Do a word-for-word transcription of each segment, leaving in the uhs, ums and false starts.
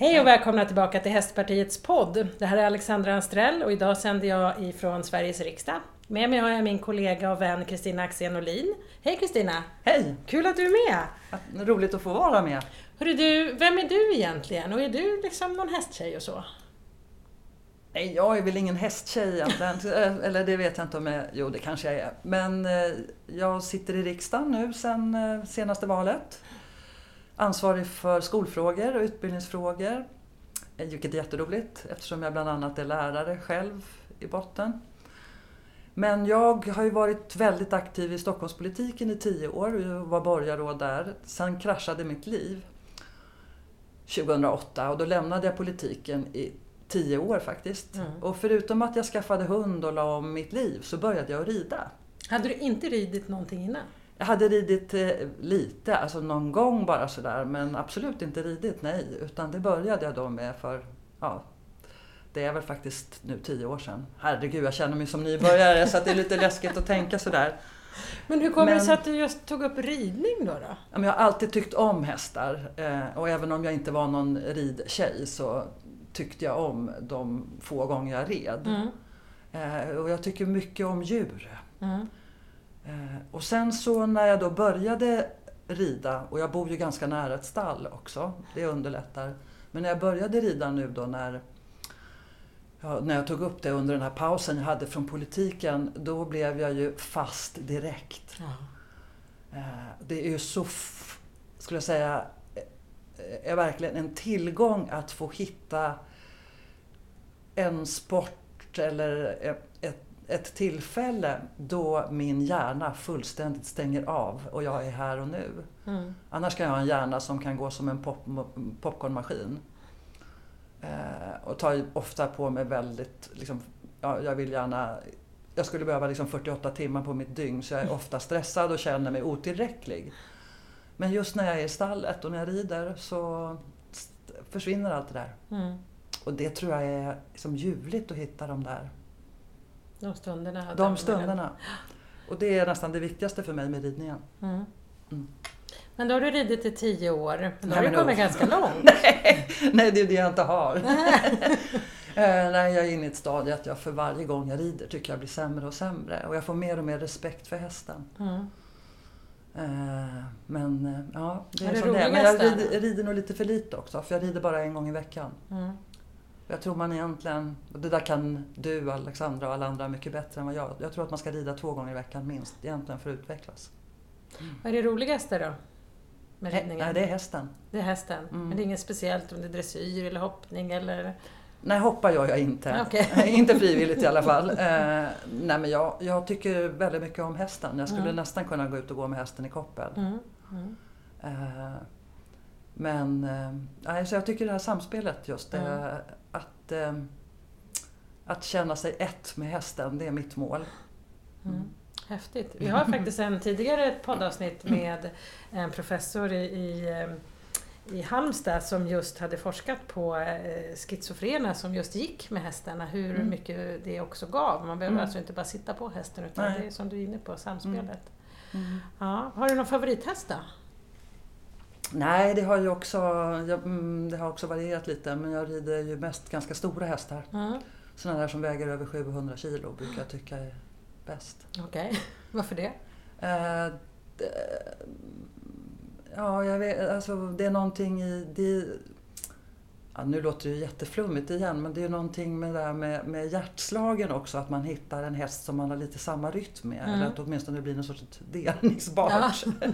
Hej och välkomna tillbaka till Hästpartiets podd. Det här är Alexandra Ansträll och idag sänder jag ifrån Sveriges riksdag. Med mig har jag min kollega och vän Kristina Axén-Olin. Hej Kristina! Hej! Kul att du är med! Roligt att få vara med. Hörru du, vem är du egentligen? Och är du liksom någon hästtjej och så? Nej, jag är väl ingen hästtjej egentligen. Eller det vet jag inte om jag... Jo, det kanske jag är. Men jag sitter i riksdagen nu sedan senaste valet. Ansvarig för skolfrågor och utbildningsfrågor, vilket är jätteroligt eftersom jag bland annat är lärare själv i botten. Men jag har ju varit väldigt aktiv i Stockholmspolitiken i tio år och var borgarråd där. Sen kraschade mitt liv tjugohundraåtta och då lämnade jag politiken i tio år faktiskt. Mm. Och förutom att jag skaffade hund och la om mitt liv så började jag rida. Hade du inte ridit någonting innan? Jag hade ridit lite, alltså någon gång bara sådär, men absolut inte ridit, nej. Utan det började jag då med för, ja, det är väl faktiskt nu tio år sedan. Herregud, jag känner mig som nybörjare så att det är lite läskigt att tänka sådär. Men hur kommer det sig att du just tog upp ridning då då? Jag har alltid tyckt om hästar och även om jag inte var någon ridtjej så tyckte jag om de få gånger jag red. Mm. Och jag tycker mycket om djur. Mm. Och sen så när jag då började rida, och jag bor ju ganska nära ett stall också, det underlättar. Men när jag började rida nu då när, ja, när jag tog upp det under den här pausen jag hade från politiken, då blev jag ju fast direkt. Mm. Det är ju så, skulle jag säga, är verkligen en tillgång att få hitta en sport eller ett ett tillfälle då min hjärna fullständigt stänger av och jag är här och nu. Mm. Annars kan jag ha en hjärna som kan gå som en pop, popcornmaskin. Eh, och tar ofta på mig väldigt, liksom, ja, jag vill gärna, jag skulle behöva liksom fyrtioåtta timmar på mitt dygn så jag är ofta stressad och känner mig otillräcklig. Men just när jag är i stallet och när jag rider så st- försvinner allt det där. Mm. Och det tror jag är liksom ljuvligt att hitta de där. De stunderna. De stunderna. Och det är nästan det viktigaste för mig med ridningen. Mm. Mm. Men då har du ridit i tio år. Då har du kommit ganska långt. Nej, nej, det är det jag inte har. Nej, jag är inne i ett stadie att jag för varje gång jag rider tycker jag blir sämre och sämre. Och jag får mer och mer respekt för hästen. Mm. Men ja, det är, är det som det är. Men jag rider, rider nog lite för lite också. För jag rider bara en gång i veckan. Mm. Jag tror man egentligen, och det där kan du, Alexandra och alla andra mycket bättre än vad jag. Jag tror att man ska rida två gånger i veckan minst egentligen för att utvecklas. Mm. Vad är det roligaste då? Med ridningen? Nej, det är hästen. Det är hästen. Mm. Men det är inget speciellt om det är dressyr eller hoppning eller? Nej, hoppar jag, jag inte. Okay. Inte frivilligt i alla fall. Eh, nej, men jag, jag tycker väldigt mycket om hästen. Jag skulle mm. nästan kunna gå ut och gå med hästen i koppel. Mm. Mm. Eh, men eh, alltså jag tycker det här samspelet just mm. eh, Att, eh, att känna sig ett med hästen, det är mitt mål. Mm. Mm. Häftigt. Vi har faktiskt en tidigare poddavsnitt med en professor i, i, i Halmstad som just hade forskat på eh, schizofrena som just gick med hästarna. Hur mm. mycket det också gav. Man behöver mm. alltså inte bara sitta på hästen utan Nej. Det är som du är inne på, samspelet. Mm. Mm. Ja. Har du någon favorithäst då? Nej, det har ju också, jag, det har också varierat lite, men jag rider ju mest ganska stora hästar. Mm. Sådana där som väger över sjuhundra kilo brukar jag tycka är bäst. Okej, okay. Varför det? Eh, det ja, jag vet, alltså, det är någonting i, det, ja, nu låter det ju jätteflummigt igen, men det är ju någonting med, det här med, med hjärtslagen också, att man hittar en häst som man har lite samma rytm med, mm. eller att åtminstone det blir en sorts delningsbart. Ja.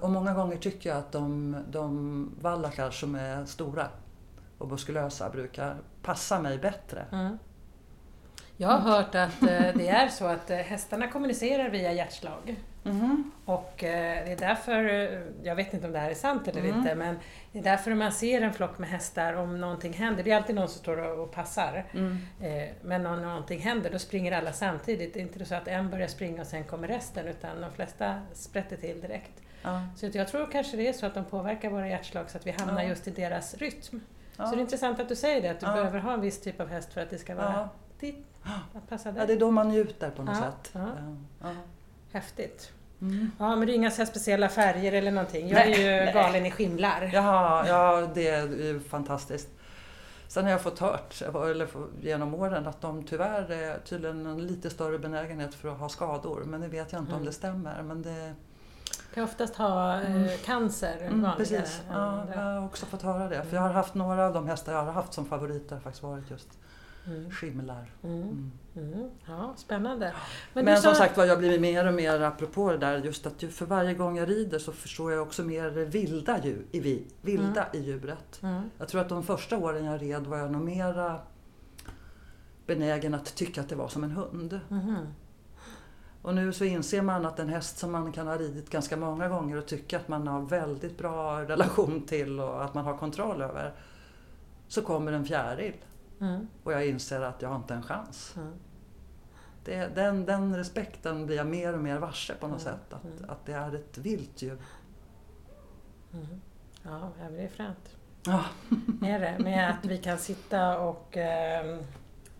Och många gånger tycker jag att de, de vallakar som är stora och muskulösa brukar passa mig bättre. Mm. Jag har hört att det är så att hästarna kommunicerar via hjärtslag. Mm. Och det är därför, jag vet inte om det här är sant eller mm. inte, men det är därför man ser en flock med hästar om någonting händer. Det är alltid någon som står och passar. Mm. Men om någonting händer, då springer alla samtidigt. Det är inte så att en börjar springa och sen kommer resten, utan de flesta sprätter till direkt. Ja. Så jag tror kanske det är så att de påverkar våra hjärtslag så att vi hamnar ja. just i deras rytm. Ja. Så det är intressant att du säger det, att du ja. behöver ha en viss typ av häst för att det ska vara ja. ditt, att passa dig. Ja, det är då man njuter på något ja. sätt. Ja. Ja. Ja. Häftigt. Mm. Ja, men det är inga så här speciella färger eller någonting. Jag nej, är ju nej. galen i skimlar. Jaha, ja, det är ju fantastiskt. Sen har jag fått hört eller genom åren att de tyvärr är tydligen en lite större benägenhet för att ha skador. Men det vet jag inte mm. om det stämmer. Men det kan oftast ha eh, cancer. Mm, precis, ja, jag har också fått höra det. Mm. För jag har haft några av de hästar jag har haft som favoriter faktiskt varit just mm. skimlar. Mm. Mm. Ja, spännande. Men, Men som så... sagt, jag blir mer och mer apropå det där. Just att för varje gång jag rider så förstår jag också mer vilda, djur, i, vilda mm. i djuret. Mm. Jag tror att de första åren jag red var jag nog mera benägen att tycka att det var som en hund. Mm. Och nu så inser man att en häst som man kan ha ridit ganska många gånger och tycker att man har väldigt bra relation till och att man har kontroll över, så kommer en fjäril. Mm. Och jag inser att jag har inte en chans. Mm. Det, den, den respekten blir jag mer och mer varse på något mm. sätt. Att, mm. att det är ett vilt djur. Mm. Ja, det är fränt. Ja. Är det? Med att vi kan sitta och... Eh,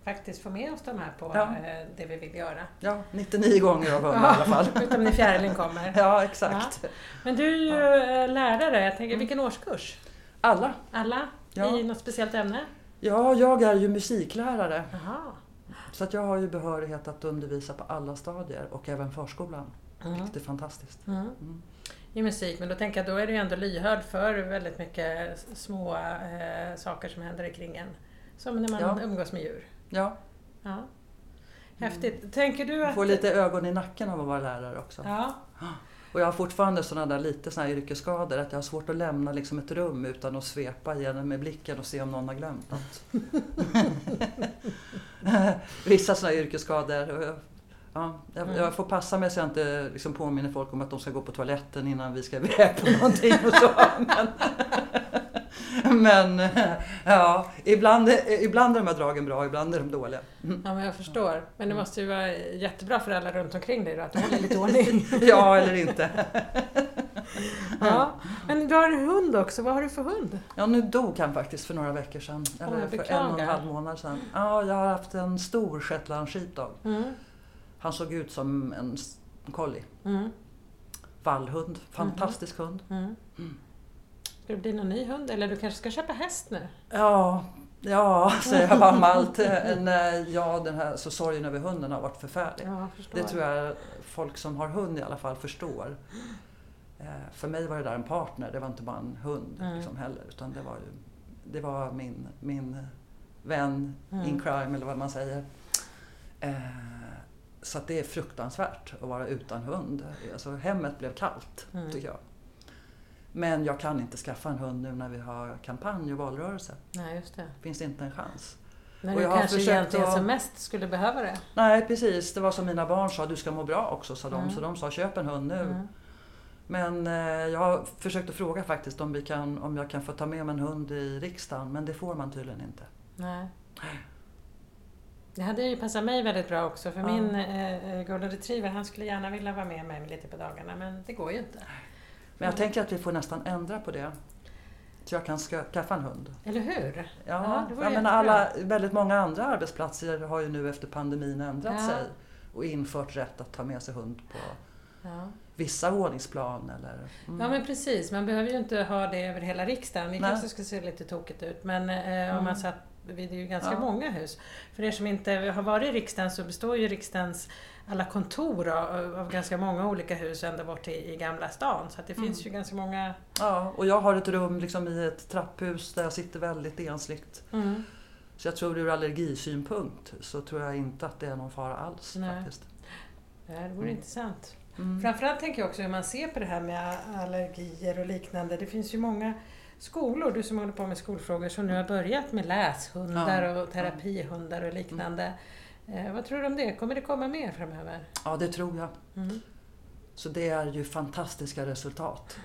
faktiskt få med oss de här på ja. det vi vill göra. Ja, nittionio gånger av hundra ja, i alla fall. Utom när fjärilen kommer. Ja, exakt. Ja. Men du är ju ja. lärare. Jag tänker, vilken årskurs? Alla. Alla? Ja. I något speciellt ämne? Ja, jag är ju musiklärare. Aha. Så att jag har ju behörighet att undervisa på alla stadier och även förskolan. Mm. Vilket är fantastiskt. Mm. Mm. I musik, men då tänker jag, då är du ju ändå lyhörd för väldigt mycket små eh, saker som händer kring en. Som när man ja. umgås med djur. Ja. ja. Häftigt. Tänker du att... Får lite ögon i nacken av att vara lärare också. Ja. Och jag har fortfarande sådana där lite sådana här yrkesskador att jag har svårt att lämna liksom ett rum utan att svepa igenom med blicken och se om någon har glömt något. Vissa sådana här yrkesskador. Ja, jag, mm. jag får passa mig så jag inte liksom påminner folk om att de ska gå på toaletten innan vi ska iväg på någonting och så. Men... Men ja, ibland, ibland är de här dragen bra, ibland är de dåliga. Mm. Ja, men jag förstår. Men det måste ju vara jättebra för alla runt omkring dig då, att du håller lite ordning. Ja, eller inte. Ja, men du har en hund också. Vad har du för hund? Ja, nu dog han faktiskt för några veckor sedan. Eller oh, jag beklagar. För en och en halv månad sedan. Ja, jag har haft en stor Shetland sheepdog. Mm. Han såg ut som en collie. Mm. Vallhund. Fantastisk mm. hund. Mm. Mm. Ska det bli någon ny hund? Eller du kanske ska köpa häst nu? Ja, ja säger jag bara om allt. Ja, den här, så sorgen över hunden har varit förfärlig. Ja, det tror jag folk som har hund i alla fall förstår. Eh, för mig var det där en partner. Det var inte bara en hund mm. liksom, heller. Utan det var, ju, det var min, min vän mm. in crime eller vad man säger. Eh, så att det är fruktansvärt att vara utan hund. Alltså, hemmet blev kallt mm. tycker jag. Men jag kan inte skaffa en hund nu när vi har kampanj och valrörelse. Nej, just det. Finns inte en chans. Men och du jag kanske har egentligen att... som mest skulle behöva det. Nej, precis. Det var som mina barn sa, du ska må bra också, sa de. Mm. Så de sa, köp en hund nu. Mm. Men eh, jag har försökt att fråga faktiskt om, vi kan, om jag kan få ta med mig en hund i riksdagen. Men det får man tydligen inte. Nej. Det hade ju passat mig väldigt bra också. För ja. min eh, golden retriever, han skulle gärna vilja vara med mig lite på dagarna. Men det går ju inte. Men jag tänker att vi får nästan ändra på det. Så jag kan skaffa en hund. Eller hur? Ja, ja, ja men alla, väldigt många andra arbetsplatser har ju nu efter pandemin ändrat ja. sig. Och infört rätt att ta med sig hund på ja. vissa våningsplan. Eller, mm. Ja men precis, man behöver ju inte ha det över hela riksdagen. Det kanske skulle se lite tokigt ut. Men eh, mm. om man satt vid ju ganska ja. många hus. För er som inte har varit i riksdagen så består ju riksdagens alla kontor av, av ganska många olika hus ända bort i, i Gamla stan. Så att det mm. finns ju ganska många... Ja, och jag har ett rum liksom i ett trapphus där jag sitter väldigt ensligt. Mm. Så jag tror ur allergisynpunkt så tror jag inte att det är någon fara alls. Nej. Faktiskt. Det här vore mm. intressant. Mm. Framförallt tänker jag också hur man ser på det här med allergier och liknande. Det finns ju många... Skolor, du som håller på med skolfrågor som nu har börjat med läshundar ja, och terapihundar och liknande. Mm. Eh, vad tror du om det? Kommer det komma mer framöver? Ja, det tror jag. Mm. Så det är ju fantastiska resultat.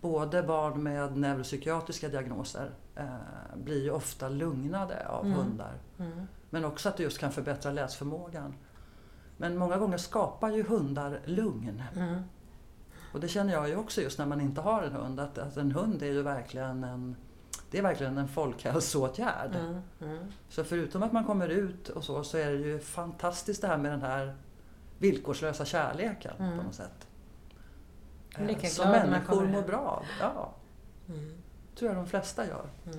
Både barn med neuropsykiatriska diagnoser eh, blir ju ofta lugnade av mm. hundar. Mm. Men också att det just kan förbättra läsförmågan. Men många gånger skapar ju hundar lugn. Mm. Och det känner jag ju också just när man inte har en hund. Att, att en hund är ju verkligen en, det är verkligen en folkhälsoåtgärd. Mm, mm. Så förutom att man kommer ut och så, så är det ju fantastiskt det här med den här villkorslösa kärleken mm. på något sätt. eh, som människor mår bra av. Ja. Mm. Tror jag de flesta gör. Mm.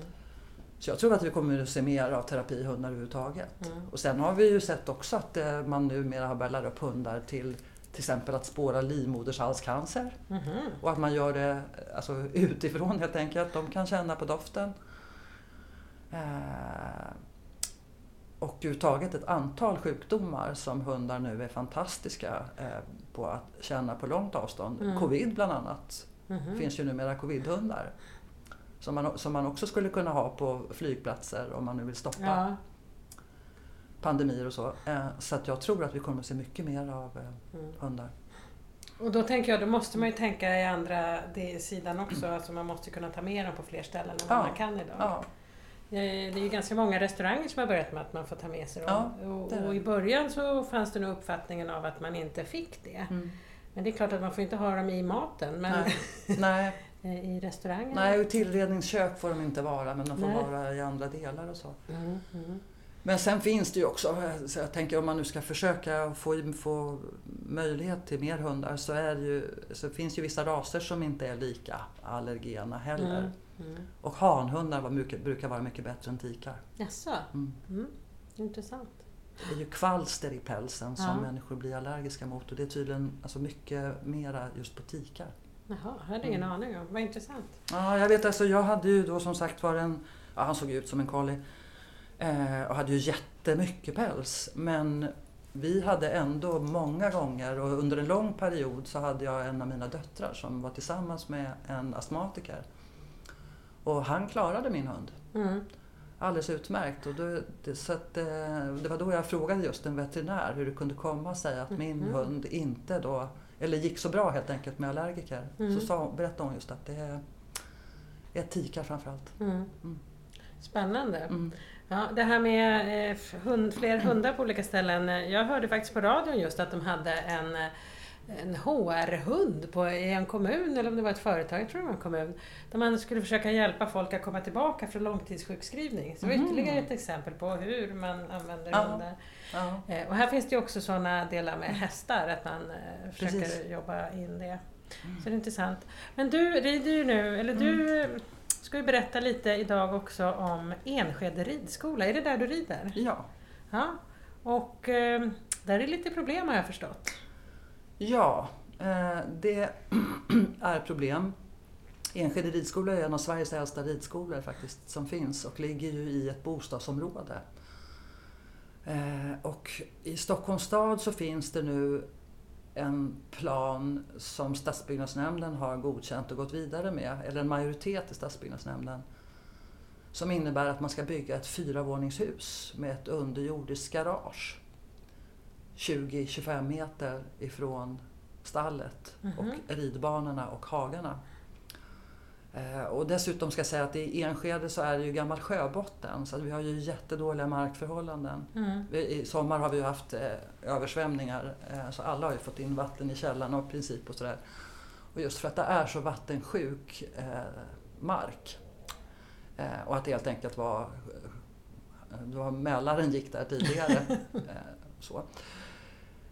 Så jag tror att vi kommer att se mer av terapihundar överhuvudtaget. Mm. Och sen har vi ju sett också att eh, man numera bällar upp hundar till till exempel att spåra livmodershalscancer. Mm-hmm. Och att man gör det alltså, utifrån helt enkelt. De kan känna på doften. Eh, och uttaget ett antal sjukdomar som hundar nu är fantastiska eh, på att känna på långt avstånd. Mm. Covid bland annat. Mm-hmm. Finns ju numera covidhundar. Som man, som man också skulle kunna ha på flygplatser om man nu vill stoppa ja. pandemier och så. Eh, så att jag tror att vi kommer att se mycket mer av eh, mm. hundar. Och då tänker jag, då måste man ju tänka i andra det, sidan också. Alltså man måste kunna ta med dem på fler ställen än ja. man kan idag. Ja. Det är ju ganska många restauranger som har börjat med att man får ta med sig dem. Ja, och, och i början så fanns det nog uppfattningen av att man inte fick det. Mm. Men det är klart att man får inte ha dem i maten. Men nej. Nej. I restaurangen? Nej, och tillredningskök får de inte vara, men de får Nej. vara i andra delar och så. Mm, mm. Men sen finns det ju också, så jag tänker om man nu ska försöka få, få möjlighet till mer hundar så, är det ju, så finns ju vissa raser som inte är lika allergena heller. Mm, mm. Och hanhundar var mycket, brukar vara mycket bättre än tikar. Jaså? Mm. Mm. Intressant. Det är ju kvalster i pälsen som ja. människor blir allergiska mot, och det är tydligen alltså, mycket mera just på tikar. Jaha, jag hade ingen mm. aning om. Vad intressant. Ja, jag vet alltså, jag hade ju då som sagt var en, ja, han såg ut som en collie eh, och hade ju jättemycket päls. Men vi hade ändå många gånger, och under en lång period så hade jag en av mina döttrar som var tillsammans med en astmatiker. Och han klarade min hund. Mm. Alldeles utmärkt. Och då, det, så att, eh, det var då jag frågade just en veterinär hur det kunde komma sig att min mm. hund inte då... Eller gick så bra helt enkelt med allergiker. Mm. Så sa, berättade hon just att det är, är tikar framförallt. Mm. Mm. Spännande. Mm. Ja, det här med eh, hund, fler hundar på olika ställen. Jag hörde faktiskt på radion just att de hade en, en H R-hund på, i en kommun. Eller om det var ett företag, jag tror det var en kommun. Där man skulle försöka hjälpa folk att komma tillbaka från långtidssjukskrivning. Så det var ytterligare ett exempel på hur man använder ja. hundar. Ja. Och här finns det också sådana delar med hästar, att man försöker Precis. jobba in det. Mm. Så det är intressant. Men du rider ju nu, eller du mm. ska ju berätta lite idag också om Enskede Ridskola. Är det där du rider? Ja. Ja. Och där är lite problem, har jag förstått. Ja, det är problem. Enskede Ridskola är en av Sveriges äldsta ridskolor faktiskt som finns, och ligger ju i ett bostadsområde. Eh, och i Stockholms stad så finns det nu en plan som stadsbyggnadsnämnden har godkänt och gått vidare med, eller en majoritet i stadsbyggnadsnämnden, som innebär att man ska bygga ett fyravåningshus med ett underjordiskt garage tjugo till tjugofem meter ifrån stallet mm-hmm. och ridbanorna och hagarna. Och dessutom ska jag säga att i Enskede så är det ju gammal sjöbotten, så att vi har ju jättedåliga markförhållanden. Mm. I sommar har vi ju haft eh, översvämningar, eh, så alla har ju fått in vatten i källan och princip och sådär. Och just för att det är så vattensjuk eh, mark eh, och att det helt enkelt var, var Mälaren gick där tidigare. eh, så.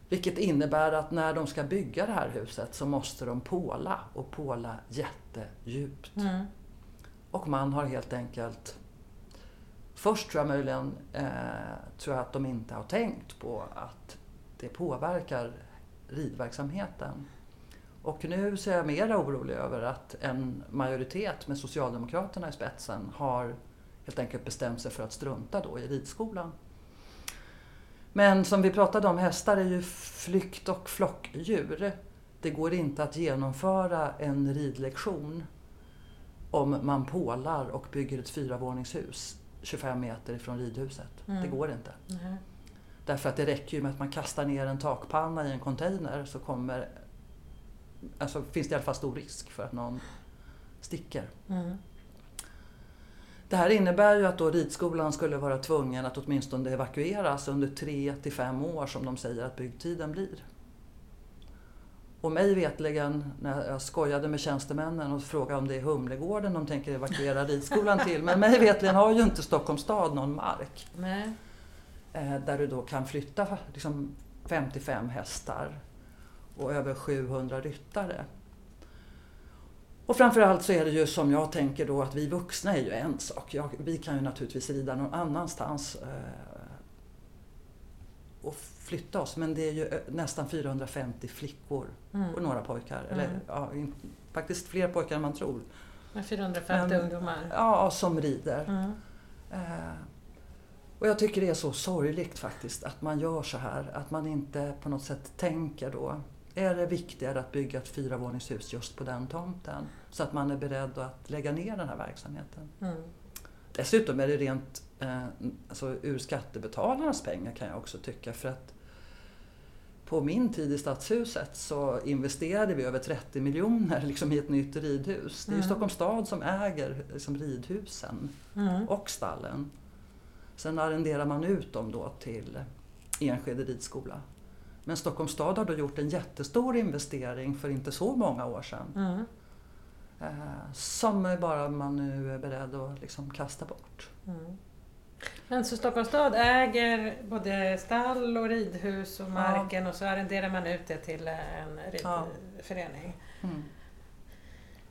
Vilket innebär att när de ska bygga det här huset så måste de påla, och påla jättedjupt. Mm. Och man har helt enkelt, först tror jag möjligen, eh, tror jag att de inte har tänkt på att det påverkar ridverksamheten. Och nu så är jag mer orolig över att en majoritet med Socialdemokraterna i spetsen har helt enkelt bestämt sig för att strunta då i ridskolan. Men som vi pratade om, hästar är ju flykt- och flockdjur. Det går inte att genomföra en ridlektion om man pålar och bygger ett fyravåningshus tjugofem meter ifrån ridhuset. Mm. Det går inte. Mm. Därför att det räcker ju med att man kastar ner en takpanna i en container, så kommer, alltså, finns det i alla fall stor risk för att någon sticker. Mm. Det här innebär ju att då ridskolan skulle vara tvungen att åtminstone evakueras under tre till fem år, som de säger att byggtiden blir. Och mig vetligen, när jag skojade med tjänstemännen och frågade om det är Humlegården de tänker evakuera ridskolan till, men mig vetligen har ju inte Stockholms stad någon mark. Nej. Där du då kan flytta liksom femtiofem hästar och över sjuhundra ryttare. Och framförallt så är det ju som jag tänker då att vi vuxna är ju en sak. Jag, vi kan ju naturligtvis rida någon annanstans eh, och flytta oss. Men det är ju nästan fyrahundrafemtio flickor mm. och några pojkar. Mm. Eller ja, faktiskt fler pojkar än man tror. Men fyrahundrafemtio Men, ungdomar? Ja, som rider. Mm. Eh, och jag tycker det är så sorgligt faktiskt att man gör så här. Att man inte på något sätt tänker då. Är det viktigare att bygga ett fyravåningshus just på den tomten? Så att man är beredd att lägga ner den här verksamheten. Mm. Dessutom är det rent eh, alltså ur skattebetalarnas pengar kan jag också tycka. För att på min tid i Stadshuset så investerade vi över trettio miljoner liksom, i ett nytt ridhus. Det är mm. Stockholms stad som äger liksom, ridhusen mm. och stallen. Sen arrenderar man ut dem då till Enskede Ridskola. Men Stockholms stad har då gjort en jättestor investering för inte så många år sedan. Mm. Eh, som bara man nu är beredd att liksom kasta bort. Mm. Men så Stockholms stad äger både stall och ridhus och marken ja. Och så arrenderar man ut det till en ridförening. Ja. Mm.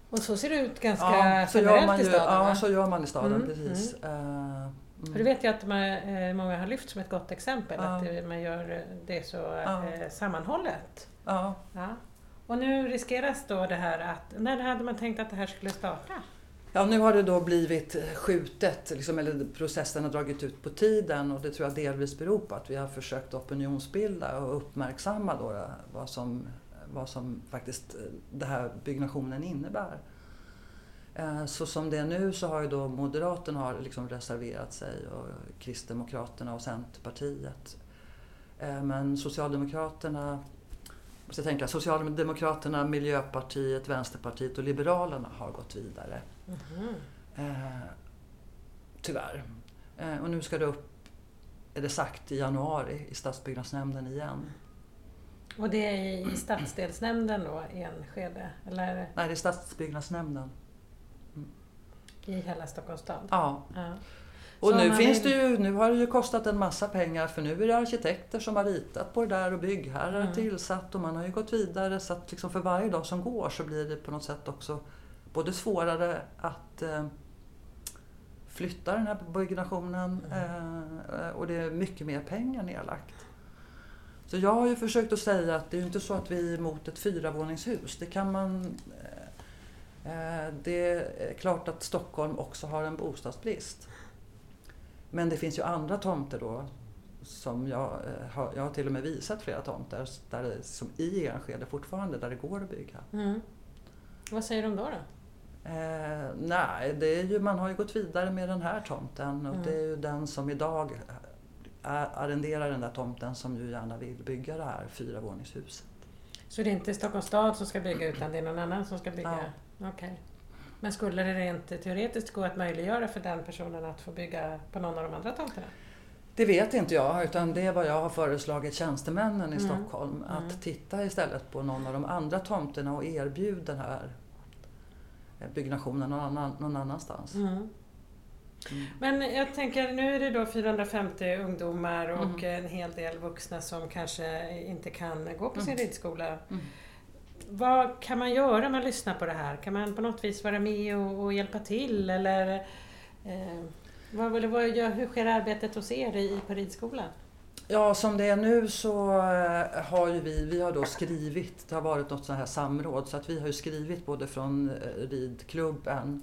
Och så ser det ut ganska ja, så generellt gör man ju, i staden. Ja, så gör man i staden, mm. precis. Mm. Eh, Mm. För du vet ju att man, många har lyft som ett gott exempel ja. Att man gör det så ja. Sammanhållet. Ja. Ja. Och nu riskeras då det här att, när hade man tänkt att det här skulle starta? Ja, nu har det då blivit skjutet, liksom, eller processen har dragit ut på tiden och det tror jag delvis beror på att vi har försökt opinionsbilda och uppmärksamma då vad som, vad som faktiskt den här byggnationen innebär. Så som det är nu så har ju då Moderaterna har liksom reserverat sig och Kristdemokraterna och Centerpartiet. Men Socialdemokraterna, måste jag tänka, Socialdemokraterna, Miljöpartiet, Vänsterpartiet och Liberalerna har gått vidare. Mm-hmm. Tyvärr. Och nu ska det upp, är det sagt, i januari i Stadsbyggnadsnämnden igen. Och det är i stadsdelsnämnden då, Enskede? Eller? Nej, det är Stadsbyggnadsnämnden. I hela Stockholms stad. Ja. Ja. Och nu, finns vill... det ju, nu har det ju kostat en massa pengar för nu är det arkitekter som har ritat på det där och byggherrar mm. tillsatt och man har ju gått vidare så att liksom för varje dag som går så blir det på något sätt också både svårare att eh, flytta den här byggnationen mm. eh, och det är mycket mer pengar nedlagt. Så jag har ju försökt att säga att det är ju inte så att vi är emot ett fyravåningshus. Det kan man... Eh, Det är klart att Stockholm också har en bostadsbrist. Men det finns ju andra tomter då som jag, jag har till och med visat flera tomter där det, som i Enskede fortfarande där det går att bygga. Mm. Vad säger de då då? Eh, nej, det är ju, man har ju gått vidare med den här tomten och mm. det är ju den som idag arrenderar den där tomten som ju gärna vill bygga det här fyravåningshuset. Så det är inte Stockholms stad som ska bygga utan det är någon annan som ska bygga? Ja. Okay. Men skulle det rent teoretiskt gå att möjliggöra för den personen att få bygga på någon av de andra tomterna? Det vet inte jag utan det är vad jag har föreslagit tjänstemännen i mm. Stockholm att mm. titta istället på någon av de andra tomterna och erbjuda den här byggnationen någon, annan, någon annanstans. Mm. Mm. Men jag tänker nu är det då fyrahundrafemtio ungdomar och mm. en hel del vuxna som kanske inte kan gå på sin mm. ridskola. Mm. Vad kan man göra när man lyssnar på det här? Kan man på något vis vara med och, och hjälpa till? Eller, eh, vad, vad, vad, hur sker arbetet hos er i Ridskolan? Ja, som det är nu så har ju vi, vi har då skrivit, det har varit något sådant här samråd. Så att vi har ju skrivit både från ridklubben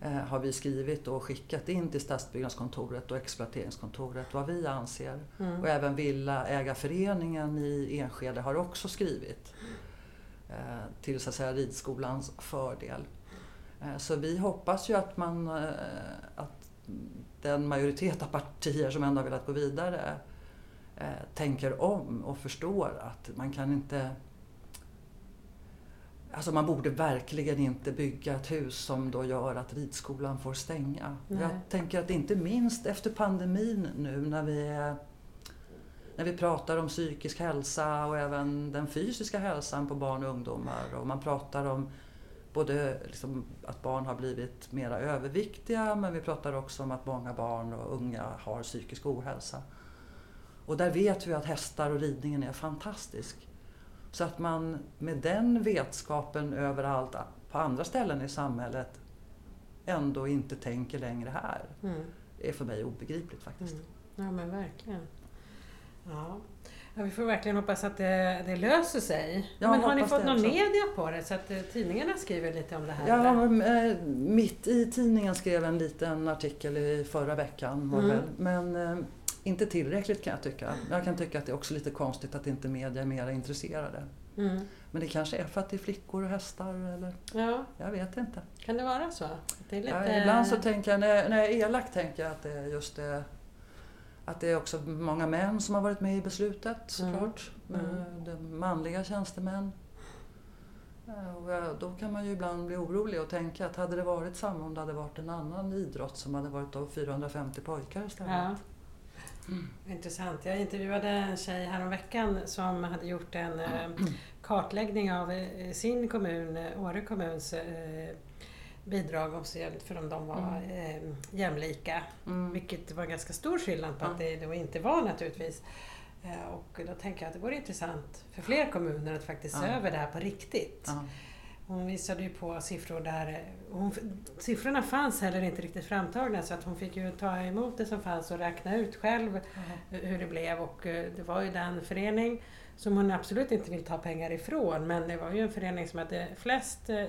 eh, har vi skrivit och skickat in till stadsbyggnadskontoret och exploateringskontoret vad vi anser. Mm. Och även Villaägarföreningen i Enskede har också skrivit. Till så att säga ridskolans fördel. Så vi hoppas ju att man att den majoritet av partier som ändå har velat gå vidare tänker om och förstår att man kan inte alltså man borde verkligen inte bygga ett hus som då gör att ridskolan får stänga. Nej. Jag tänker att inte minst efter pandemin nu när vi är när vi pratar om psykisk hälsa och även den fysiska hälsan på barn och ungdomar. Och man pratar om både liksom att barn har blivit mer överviktiga men vi pratar också om att många barn och unga har psykisk ohälsa. Och där vet vi att hästar och ridningen är fantastisk. Så att man med den vetskapen över allt, på andra ställen i samhället ändå inte tänker längre här. Mm. Det är för mig obegripligt faktiskt. Mm. Ja men verkligen. Ja. Ja, vi får verkligen hoppas att det, det löser sig. Ja, men har ni fått någon media på det så att tidningarna skriver lite om det här? Ja, eller? Mitt i tidningen skrev en liten artikel i förra veckan. Mm. Men eh, inte tillräckligt kan jag tycka. Jag kan tycka att det är också lite konstigt att inte media är mer intresserade. Mm. Men det kanske är för att det är flickor och hästar eller? Ja. Jag vet inte. Kan det vara så? Det är lite... ja, ibland så tänker jag, när jag, när jag är elak tänker jag att det är just det. Att det är också många män som har varit med i beslutet såklart. Mm. Mm. Manliga tjänstemän. Och då kan man ju ibland bli orolig och tänka att hade det varit samma om det hade varit en annan idrott som hade varit av fyrahundrafemtio pojkar istället. Ja. Mm. Intressant. Jag intervjuade en tjej häromveckan som hade gjort en kartläggning av sin kommun, Åre kommuns bidrag också för om de var mm. eh, jämlika. Mm. Vilket var ganska stor skillnad på mm. att det, det inte var naturligtvis. Eh, och då tänker jag att det vore intressant för fler kommuner att faktiskt mm. se över det här på riktigt. Mm. Hon visade ju på siffror där, hon, siffrorna fanns heller inte riktigt framtagna så att hon fick ju ta emot det som fanns och räkna ut själv mm. hur det blev. Och det var ju den förening som hon absolut inte vill ta pengar ifrån, men det var ju en förening som hade flest eh,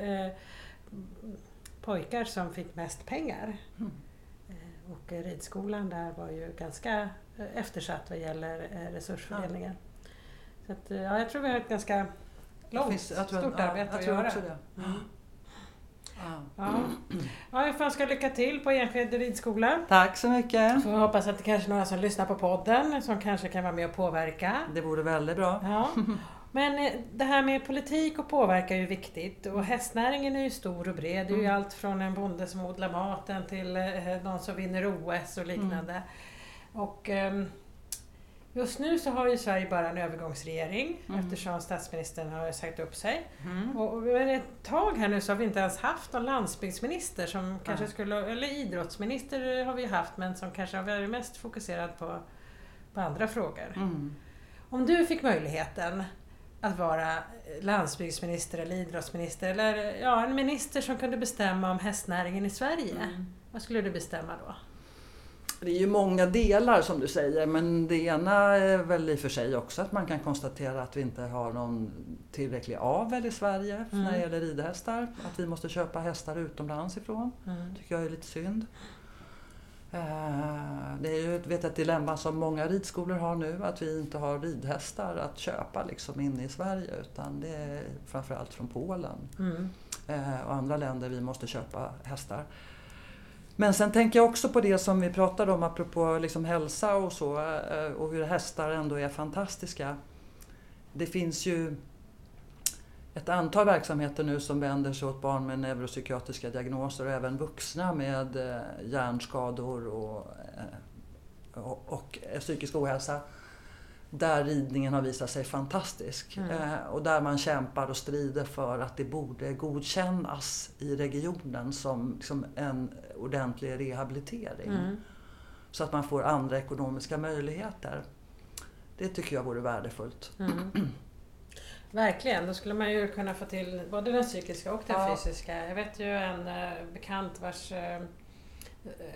pojkar som fick mest pengar. Mm. Och ridskolan där var ju ganska eftersatt vad gäller resursfördelningen. Ja. Så att, ja, jag tror vi har ett ganska långt, finns, jag tror, stort ja, arbete jag att tror göra. Också det. Mm. Ja. Mm. Ja, jag får önska lycka till på Enskede Ridskola. Tack så mycket. Så jag hoppas att det kanske är några som lyssnar på podden som kanske kan vara med och påverka. Det vore väldigt bra. Ja. Men det här med politik och påverkan är ju viktigt och hästnäringen är ju stor och bred. Det är ju mm. allt från en bonde som odlar maten till någon som vinner O S och liknande. Mm. Och just nu så har ju Sverige bara en övergångsregering mm. eftersom statsministern har sagt upp sig. Mm. Och ett tag här nu så har vi inte ens haft någon landsbygdsminister som mm. kanske skulle, eller idrottsminister har vi haft men som kanske har varit mest fokuserad på, på andra frågor. Mm. Om du fick möjligheten att vara landsbygdsminister eller idrottsminister eller ja, en minister som kunde bestämma om hästnäringen i Sverige. Mm. Vad skulle du bestämma då? Det är ju många delar som du säger, men det ena är väl i för sig också att man kan konstatera att vi inte har någon tillräcklig avel i Sverige mm. när det gäller ridhästar. Att vi måste köpa hästar utomlands ifrån. Mm. Tycker jag är lite synd. Det är ju vet, ett dilemma som många ridskolor har nu, att vi inte har ridhästar att köpa liksom inne i Sverige utan det är framförallt från Polen mm. och andra länder vi måste köpa hästar. Men sen tänker jag också på det som vi pratade om apropå liksom hälsa och så och hur hästar ändå är fantastiska. Det finns ju ett antal verksamheter nu som vänder sig åt barn med neuropsykiatriska diagnoser och även vuxna med hjärnskador och, och, och psykisk ohälsa. Där ridningen har visat sig fantastisk. Mm. Och där man kämpar och strider för att det borde godkännas i regionen som, som en ordentlig rehabilitering. Mm. Så att man får andra ekonomiska möjligheter. Det tycker jag vore värdefullt. Mm. Verkligen, då skulle man ju kunna få till både den psykiska och den ja. fysiska. Jag vet ju en eh, bekant vars eh,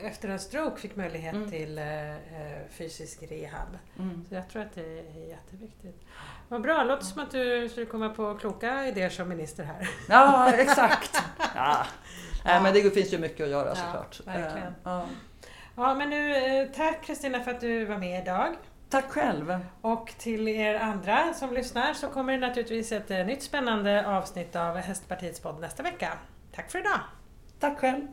efter en stroke fick möjlighet mm. till eh, fysisk rehab. Mm. Så jag tror att det är jätteviktigt. Vad bra, låter mm. som att du skulle komma på kloka idéer som minister här. Ja, exakt. ja. Ja. Äh, men det finns ju mycket att göra såklart. Ja, verkligen. Äh, ja. Ja, men nu, tack Kristina för att du var med idag. Tack själv. Och till er andra som lyssnar så kommer det naturligtvis ett nytt spännande avsnitt av Hästpartiets podd nästa vecka. Tack för idag. Tack själv.